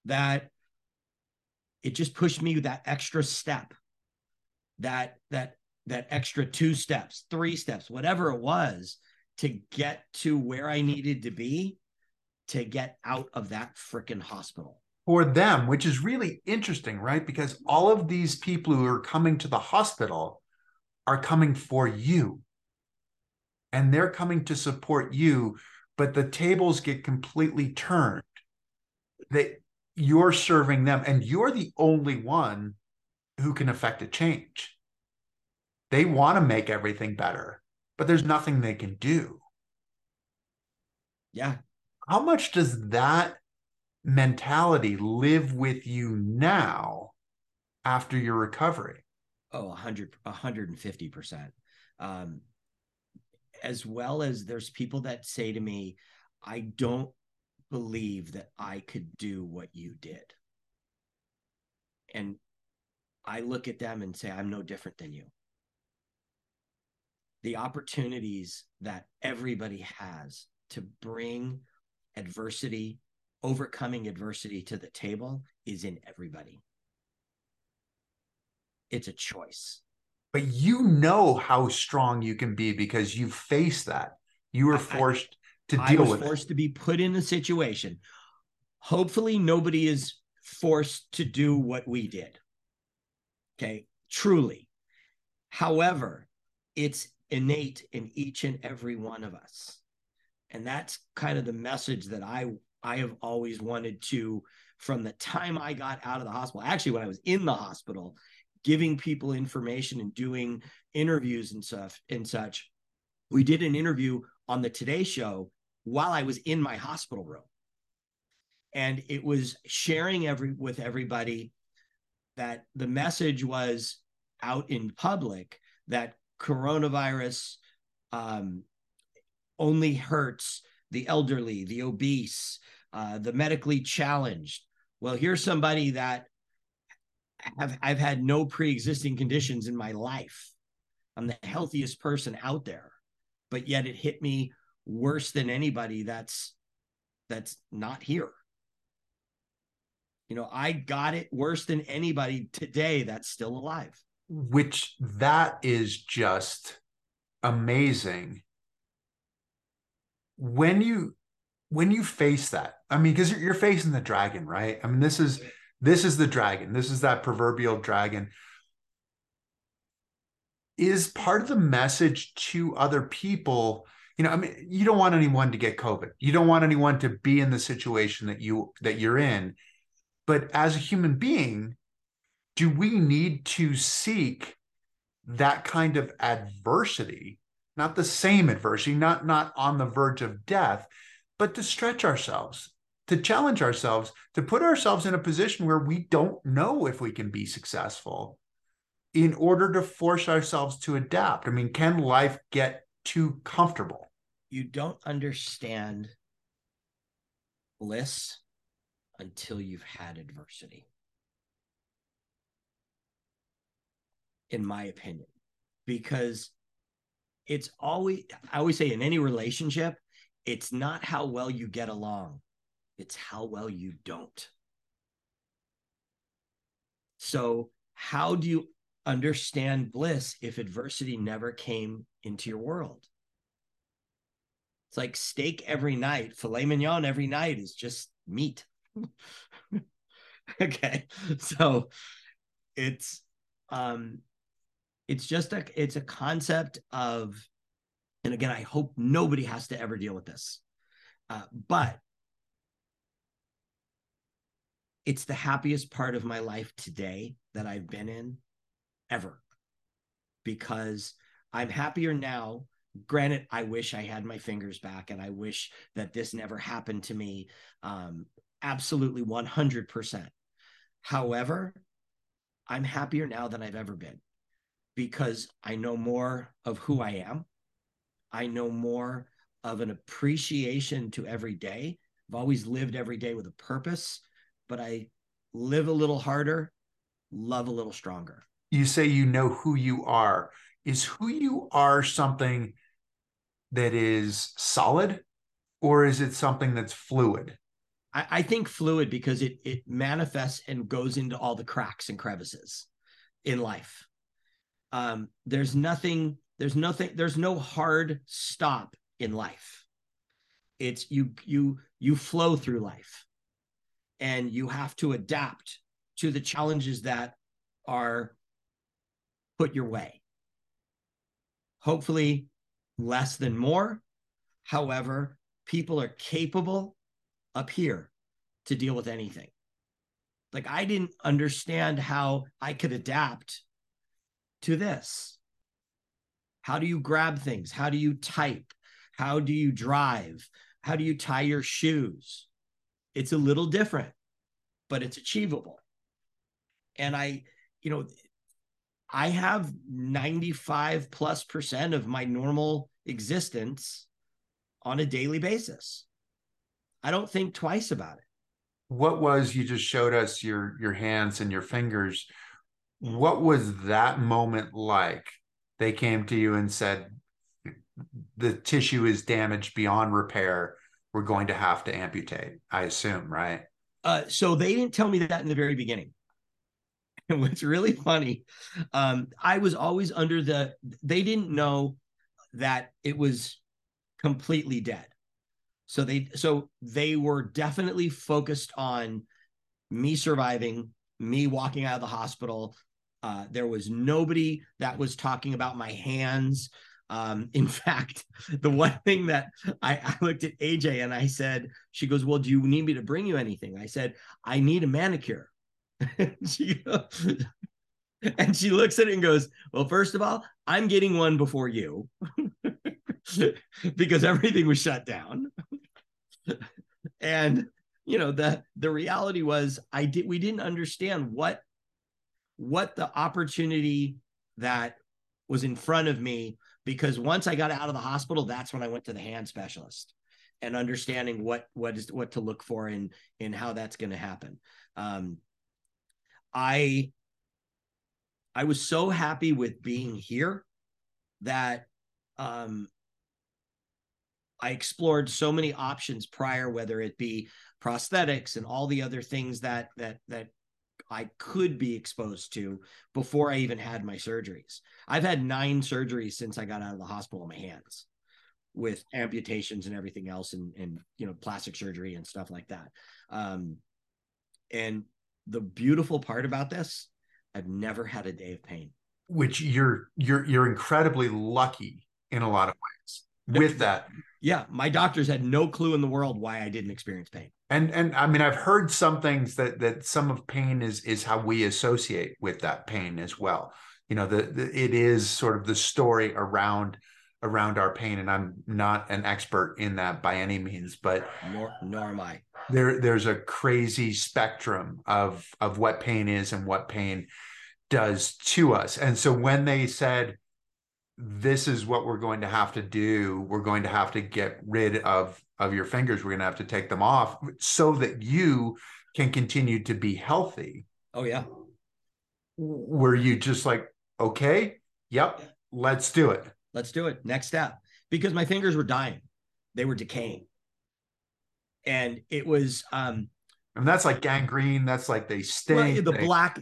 that it just pushed me that extra step, that extra 2 steps, 3 steps, whatever it was, to get to where I needed to be to get out of that freaking hospital. For them, which is really interesting, right? Because all of these people who are coming to the hospital are coming for you. And they're coming to support you, but the tables get completely turned. That you're serving them, and you're the only one who can affect a change. They want to make everything better, but there's nothing they can do. Yeah. How much does that mentality live with you now after your recovery? Oh, 150%. As well as there's people that say to me, I don't believe that I could do what you did. And I look at them and say, I'm no different than you. The opportunities that everybody has to bring adversity, overcoming adversity to the table is in everybody. It's a choice. But you know how strong you can be because you faced that. You were forced to deal with it. I was forced to be put in a situation. Hopefully nobody is forced to do what we did. Okay, truly. However, it's innate in each and every one of us. And that's kind of the message that I have always wanted to, from the time I got out of the hospital, actually when I was in the hospital, giving people information and doing interviews and stuff and such. We did an interview on the Today Show while I was in my hospital room. And it was sharing with everybody that the message was out in public that coronavirus only hurts the elderly, the obese, the medically challenged. Well, here's somebody that I've had no pre-existing conditions in my life. I'm the healthiest person out there, but yet it hit me worse than anybody that's not here. You know, I got it worse than anybody today that's still alive. Which that is just amazing. When you face that, I mean, because you're facing the dragon, right? I mean, this is the dragon. This is that proverbial dragon. Is part of the message to other people, you know, I mean, you don't want anyone to get COVID. You don't want anyone to be in the situation that you're in. But as a human being, do we need to seek that kind of adversity? Not the same adversity, not on the verge of death, but to stretch ourselves, to challenge ourselves, to put ourselves in a position where we don't know if we can be successful in order to force ourselves to adapt. I mean, can life get too comfortable? You don't understand bliss until you've had adversity, in my opinion, because it's always, I always say in any relationship, it's not how well you get along. It's how well you don't. So how do you understand bliss if adversity never came into your world? It's like steak every night, filet mignon every night is just meat. Okay. So it's a concept of, and again, I hope nobody has to ever deal with this, but it's the happiest part of my life today that I've been in ever, because I'm happier now. Granted, I wish I had my fingers back and I wish that this never happened to me. Absolutely 100%. However, I'm happier now than I've ever been because I know more of who I am. I know more of an appreciation to every day. I've always lived every day with a purpose, but I live a little harder, love a little stronger. You say you know who you are. Is who you are something that is solid, or is it something that's fluid? I think fluid, because it manifests and goes into all the cracks and crevices in life. There's no hard stop in life. It's you flow through life, and you have to adapt to the challenges that are put your way. Hopefully less than more. However, people are capable up here to deal with anything. Like, I didn't understand how I could adapt to this. How do you grab things? How do you type? How do you drive? How do you tie your shoes? It's a little different, but it's achievable. And I have 95%+ of my normal existence on a daily basis. I don't think twice about it. What was, you just showed us your hands and your fingers. What was that moment like? They came to you and said, the tissue is damaged beyond repair. We're going to have to amputate, I assume, right? So they didn't tell me that in the very beginning. And what's really funny, I was always under they didn't know that it was completely dead. So they were definitely focused on me surviving, me walking out of the hospital. There was nobody that was talking about my hands. In fact, the one thing that I looked at AJ and I said, she goes, well, do you need me to bring you anything? I said, I need a manicure. and she looks at it and goes, well, first of all, I'm getting one before you because everything was shut down. And, the reality was we didn't understand what the opportunity that was in front of me, because once I got out of the hospital, that's when I went to the hand specialist and understanding what to look for and how that's going to happen. I was so happy with being here that I explored so many options prior, whether it be prosthetics and all the other things that I could be exposed to before I even had my surgeries. I've had 9 surgeries since I got out of the hospital on my hands, with amputations and everything else, and plastic surgery and stuff like that. And the beautiful part about this, I've never had a day of pain. Which you're incredibly lucky in a lot of ways with that. Yeah, my doctors had no clue in the world why I didn't experience pain. And I mean, I've heard some things that some of pain is how we associate with that pain as well. It is sort of the story around our pain, and I'm not an expert in that by any means, but nor am I. There's a crazy spectrum of what pain is and what pain does to us. And so when they said, this is what we're going to have to do, we're going to have to get rid of your fingers, we're going to have to take them off so that you can continue to be healthy. Oh yeah. Were you just like, okay, yep, yeah, let's do it. Let's do it. Next step. Because my fingers were dying. They were decaying. And it was, and that's like gangrene. That's like they stink.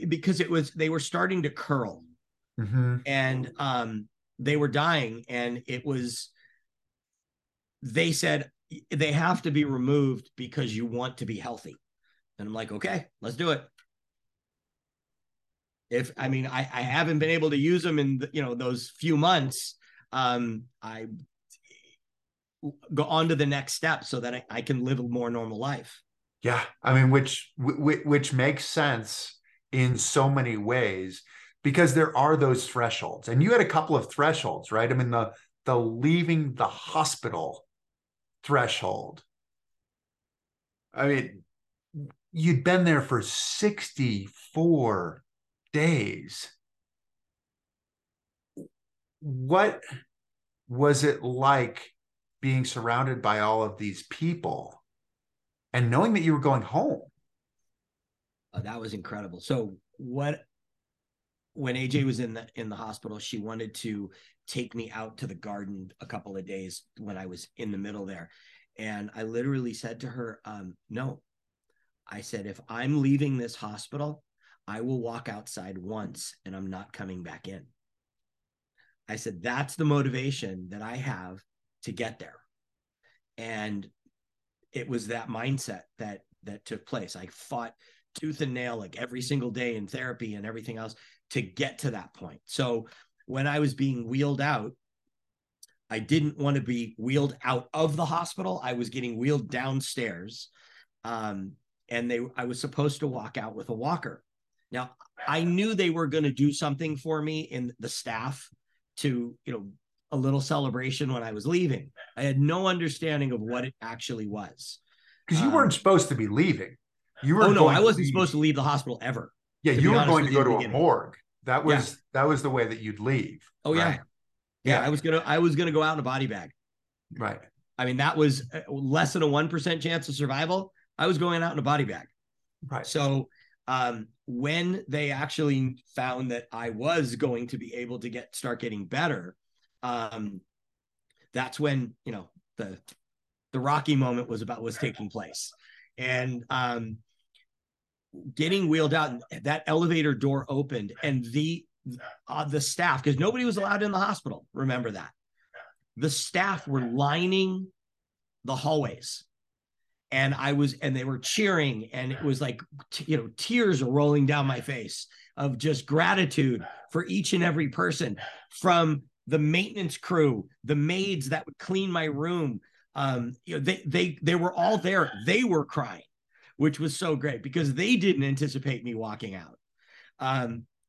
Because they were starting to curl, mm-hmm, and, they were dying, and they said they have to be removed because you want to be healthy. And I'm like, okay, let's do it. I haven't been able to use them in those few months. I go on to the next step so that I can live a more normal life. Yeah. I mean, which makes sense in so many ways, because there are those thresholds, and you had a couple of thresholds, right? I mean, the leaving the hospital threshold. I mean, you'd been there for 64 days. What was it like being surrounded by all of these people and knowing that you were going home? Oh, that was incredible. So when AJ was in the hospital, she wanted to take me out to the garden a couple of days when I was in the middle there. And I literally said to her, no. I said, if I'm leaving this hospital, I will walk outside once and I'm not coming back in. I said, that's the motivation that I have to get there. And it was that mindset that took place. I fought tooth and nail, like every single day in therapy and everything else to get to that point. So when I was being wheeled out, I didn't want to be wheeled out of the hospital. I was getting wheeled downstairs. I was supposed to walk out with a walker. Now I knew they were going to do something for me in the staff to, a little celebration when I was leaving. I had no understanding of what it actually was. Because you weren't supposed to be leaving. I wasn't supposed to leave the hospital ever. Yeah, you were going to go to a morgue. That was the way that you'd leave. Oh yeah. Right? Yeah, I was gonna go out in a body bag. Right. I mean, that was less than a 1% chance of survival. I was going out in a body bag. Right. So when they actually found that I was going to be able to start getting better, that's when the Rocky moment was taking place. And getting wheeled out, and that elevator door opened, and the staff, because nobody was allowed in the hospital. Remember that. The staff were lining the hallways, and they were cheering, and it was like, tears are rolling down my face of just gratitude for each and every person, from the maintenance crew, the maids that would clean my room. They were all there. They were crying, which was so great because they didn't anticipate me walking out.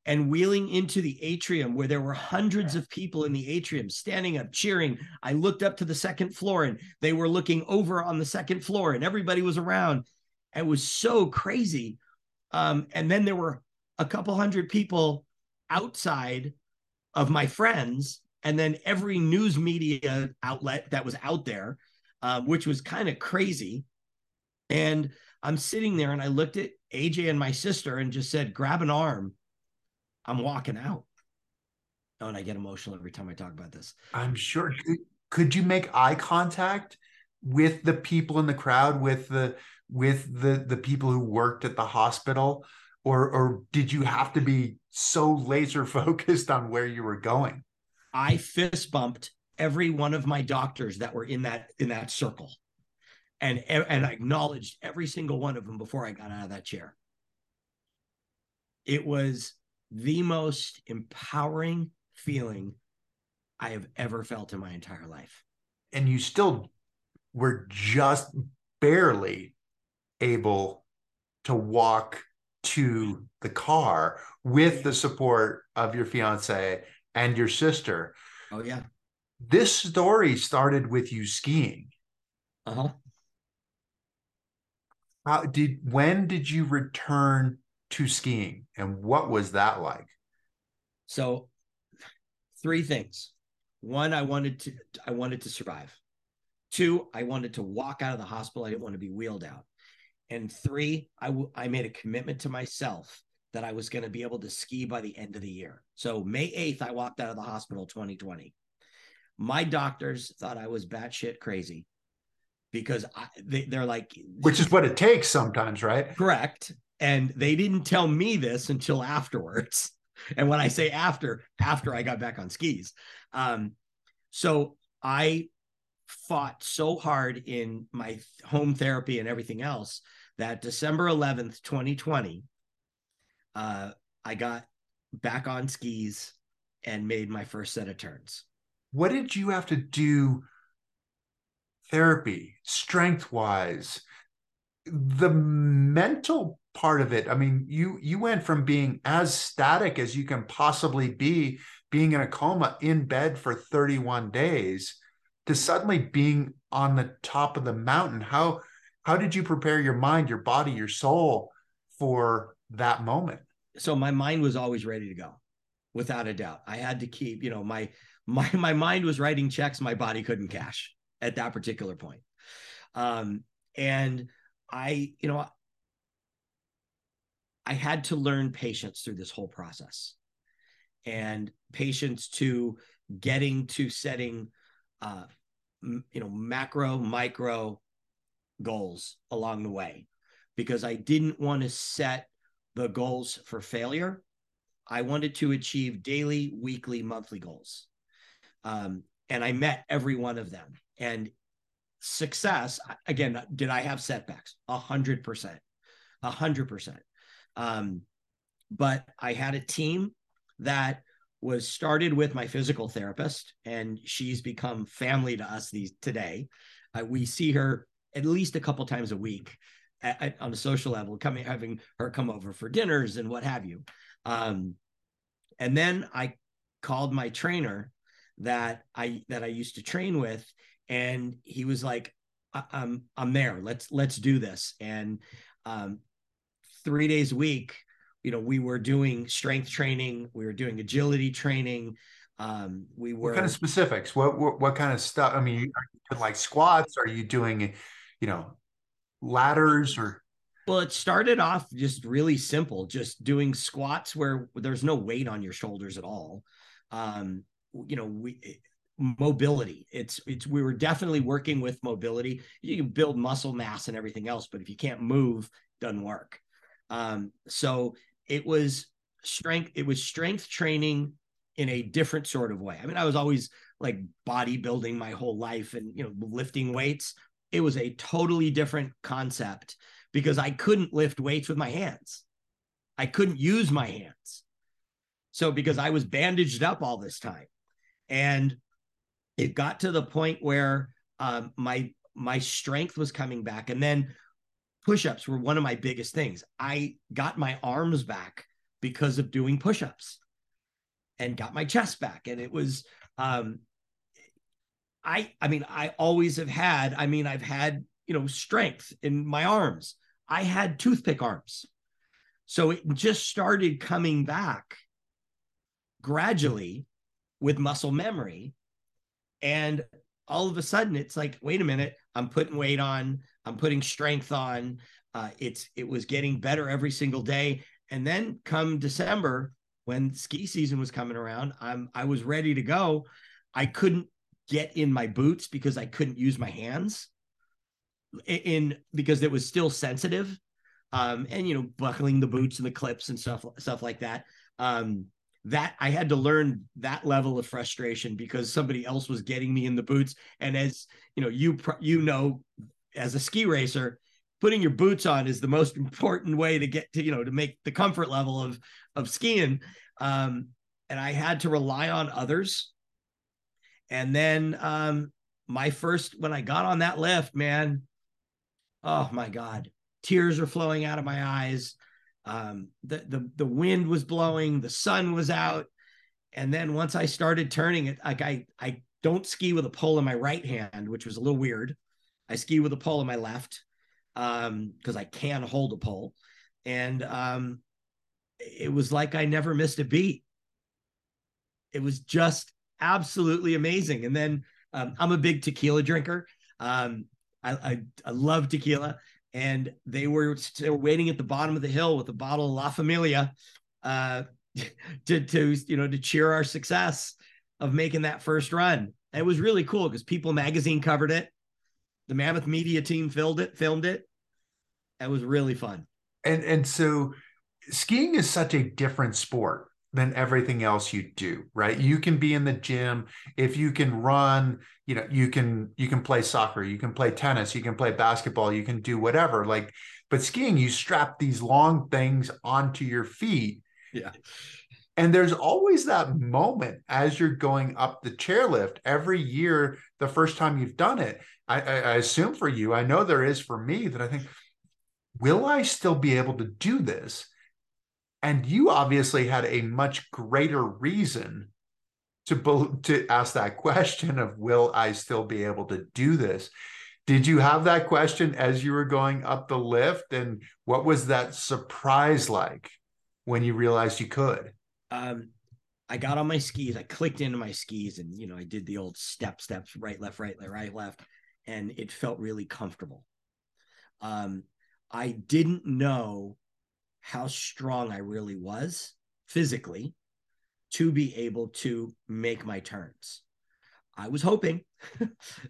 And wheeling into the atrium, where there were hundreds of people in the atrium standing up, cheering. I looked up to the second floor, and they were looking over on the second floor, and everybody was around. It was so crazy. And then there were a couple hundred people outside of my friends, and then every news media outlet that was out there, which was kind of crazy. And I'm sitting there, and I looked at AJ and my sister and just said, grab an arm. I'm walking out. Oh, and I get emotional every time I talk about this. I'm sure. Could you make eye contact with the people in the crowd, with the people who worked at the hospital, or did you have to be so laser focused on where you were going? I fist bumped every one of my doctors that were in that circle, and I acknowledged every single one of them before I got out of that chair. It was the most empowering feeling I have ever felt in my entire life. And you still were just barely able to walk to the car with the support of your fiance and your sister. Oh, yeah. This story started with you skiing. Uh-huh. When did you return to skiing, and what was that like? So, three things. One, I wanted to survive. Two, I wanted to walk out of the hospital. I didn't want to be wheeled out. And three, I made a commitment to myself that I was going to be able to ski by the end of the year. So May 8th, I walked out of the hospital 2020. My doctors thought I was batshit crazy because they're like, which is what it takes sometimes, right? Correct. And they didn't tell me this until afterwards. And when I say after I got back on skis. So I fought so hard in my home therapy and everything else that December 11th, 2020, I got back on skis and made my first set of turns. What did you have to do therapy, strength-wise, the mental part of it? I mean, you went from being as static as you can possibly be, being in a coma in bed for 31 days, to suddenly being on the top of the mountain. How did you prepare your mind, your body, your soul for that moment? So my mind was always ready to go, without a doubt. I had to keep, my mind was writing checks my body couldn't cash at that particular point. And I, I had to learn patience through this whole process, and patience to getting to setting, macro, micro goals along the way, because I didn't want to set the goals for failure. I wanted to achieve daily, weekly, monthly goals. And I met every one of them. And success. Again, did I have setbacks? 100%, 100%. But I had a team that was started with my physical therapist, and she's become family to us today. We see her at least a couple times a week on a social level, having her come over for dinners and what have you. And then I called my trainer that I used to train with, and he was like, I'm there. Let's do this. And 3 days a week, we were doing strength training, we were doing agility training. We were— What kind of specifics? What kind of stuff? I mean, are you doing like squats? Are you doing, ladders or? Well, it started off just really simple, just doing squats where there's no weight on your shoulders at all. Mobility. We were definitely working with mobility. You can build muscle mass and everything else, but if you can't move, it doesn't work. So it was strength. It was strength training in a different sort of way. I mean, I was always like bodybuilding my whole life and, lifting weights. It was a totally different concept because I couldn't lift weights with my hands. I couldn't use my hands. So because I was bandaged up all this time, and it got to the point where, my strength was coming back. And then push-ups were one of my biggest things. I got my arms back because of doing push-ups, and got my chest back. And it was, I've had, strength in my arms. I had toothpick arms. So it just started coming back gradually with muscle memory. And all of a sudden it's like, wait a minute, I'm putting weight on, I'm putting strength on. It was getting better every single day. And then come December, when ski season was coming around, I was ready to go. I couldn't get in my boots because I couldn't use my hands because it was still sensitive. Buckling the boots and the clips and stuff like that. That I had to learn that level of frustration because somebody else was getting me in the boots. And as as a ski racer, putting your boots on is the most important way to get to, to make the comfort level of skiing. And I had to rely on others. And then when I got on that lift, man, oh my God, tears are flowing out of my eyes. The wind was blowing, the sun was out. And then once I started turning it, like I don't ski with a pole in my right hand, which was a little weird. I ski with a pole in my left, because I can hold a pole. And it was like I never missed a beat. It was just absolutely amazing. And then I'm a big tequila drinker. I love tequila. And they were waiting at the bottom of the hill with a bottle of La Familia to cheer our success of making that first run. And it was really cool because People Magazine covered it. The Mammoth Media team filmed it. That was really fun. And so skiing is such a different sport than everything else you do, right? You can be in the gym. If you can run, you can play soccer, you can play tennis, you can play basketball, you can do whatever. But skiing, you strap these long things onto your feet. Yeah. And there's always that moment as you're going up the chairlift every year, the first time you've done it. I assume for you, I know there is for me, that I think, will I still be able to do this? And you obviously had a much greater reason to ask that question of, will I still be able to do this? Did you have that question as you were going up the lift? And what was that surprise like when you realized you could? I got on my skis. I clicked into my skis and, I did the old steps, right, left. And it felt really comfortable. I didn't know how strong I really was physically to be able to make my turns. I was hoping,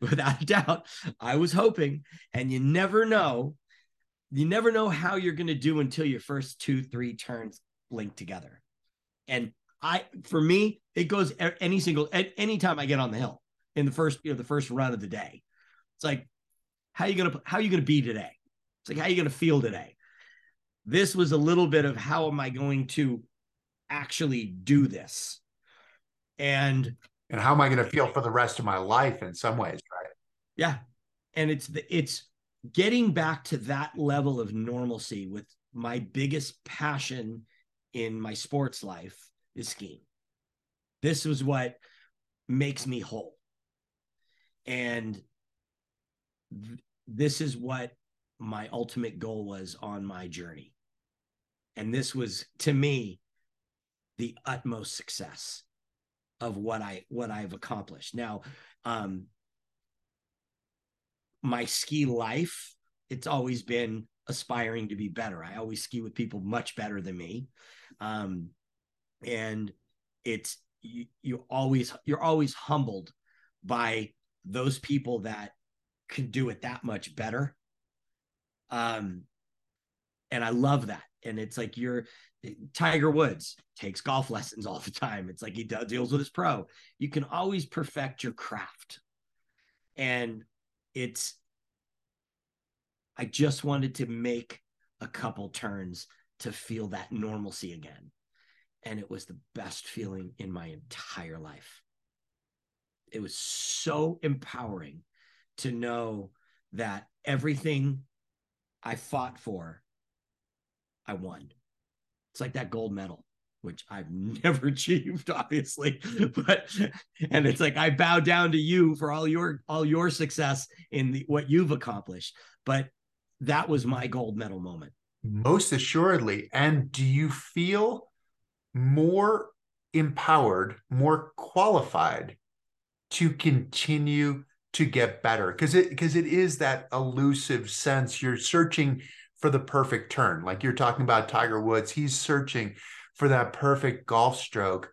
without a doubt, I was hoping. And you never know how you're going to do until your first 2-3 turns link together. And for me, it goes at any time I get on the hill in the first run of the day. It's like, How are you gonna be today? It's like, how are you gonna feel today? This was a little bit of, how am I going to actually do this? And how am I going to feel for the rest of my life in some ways, right? Yeah. And it's getting back to that level of normalcy with my biggest passion in my sports life is skiing. This is what makes me whole. And this is what my ultimate goal was on my journey. And this was, to me, the utmost success of what I've accomplished. Now, my ski life, it's always been aspiring to be better. I always ski with people much better than me. And it's, you're always humbled by those people that can do it that much better. And I love that. And it's like, Tiger Woods takes golf lessons all the time. It's like he deals with his pro. You can always perfect your craft. And I just wanted to make a couple turns to feel that normalcy again. And it was the best feeling in my entire life. It was so empowering to know that everything I fought for, I won. It's like that gold medal, which I've never achieved, obviously, and it's like, I bow down to you for all your success in what you've accomplished. But that was my gold medal moment. Most assuredly. And do you feel more empowered, more qualified to continue to get better? Because it is that elusive sense. You're searching for the perfect turn. Like you're talking about Tiger Woods, he's searching for that perfect golf stroke,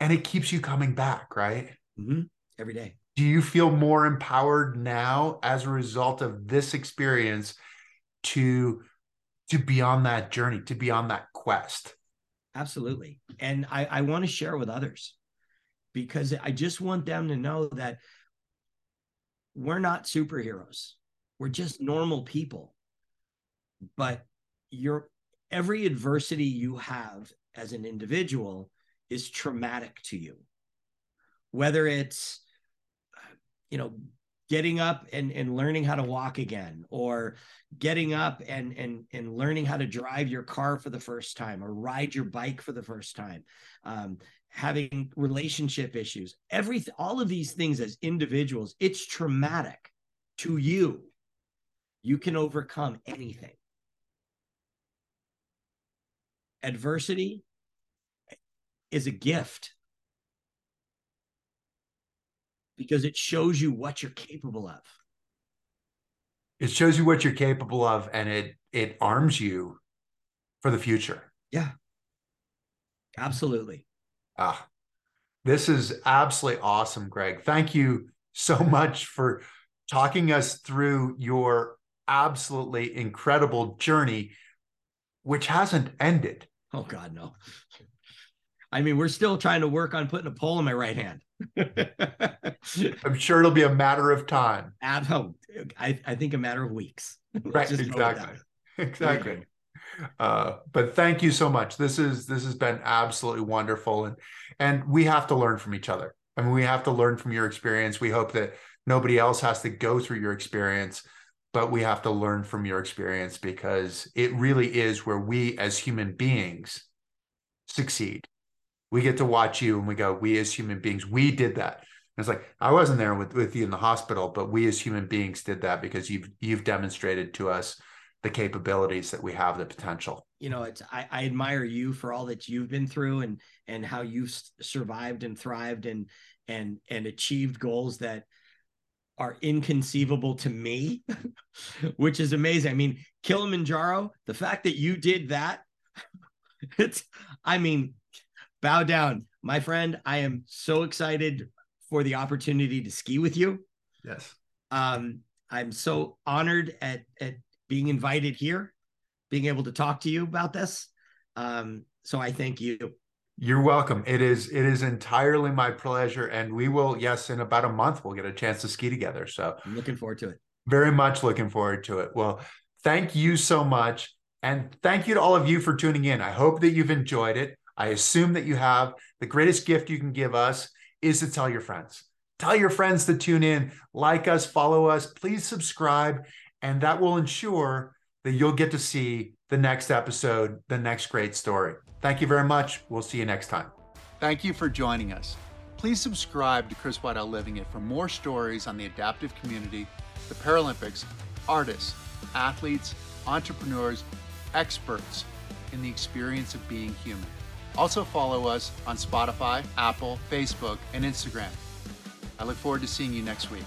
and it keeps you coming back, right? Mm-hmm. Every day. Do you feel more empowered now as a result of this experience to be on that journey, to be on that quest? Absolutely. And I want to share with others, because I just want them to know that we're not superheroes. We're just normal people. But every adversity you have as an individual is traumatic to you. Whether it's, getting up and learning how to walk again, or getting up and learning how to drive your car for the first time, or ride your bike for the first time, having relationship issues, all of these things as individuals, it's traumatic to you. You can overcome anything. Adversity is a gift, because it shows you what you're capable of. It shows you what you're capable of, and it arms you for the future. Yeah, absolutely. This is absolutely awesome, Greg. Thank you so much for talking us through your absolutely incredible journey, which hasn't ended. Oh, God, no. I mean, we're still trying to work on putting a pole in my right hand. I'm sure it'll be a matter of time. At home. I think a matter of weeks. Right, exactly. But thank you so much. This has been absolutely wonderful. And we have to learn from each other. I mean, we have to learn from your experience. We hope that nobody else has to go through your experience, but we have to learn from your experience, because it really is where we as human beings succeed. We get to watch you and we go, we as human beings, we did that. And it's like, I wasn't there with you in the hospital, but we as human beings did that, because you've demonstrated to us the capabilities that we have, the potential. I admire you for all that you've been through and how you've survived and thrived and achieved goals that are inconceivable to me, which is amazing. I mean, Kilimanjaro, the fact that you did that, bow down. My friend, I am so excited for the opportunity to ski with you. Yes. I'm so honored at being invited here, being able to talk to you about this. So I thank you. You're welcome. It is entirely my pleasure. And we will, yes, in about a month, we'll get a chance to ski together. So I'm looking forward to it. Very much looking forward to it. Well, thank you so much. And thank you to all of you for tuning in. I hope that you've enjoyed it. I assume that you have. The greatest gift you can give us is to tell your friends. Tell your friends to tune in, like us, follow us, please subscribe, and that will ensure that you'll get to see the next episode, the next great story. Thank you very much. We'll see you next time. Thank you for joining us. Please subscribe to Chris Waddell Living It for more stories on the adaptive community, the Paralympics, artists, athletes, entrepreneurs, experts in the experience of being human. Also follow us on Spotify, Apple, Facebook, and Instagram. I look forward to seeing you next week.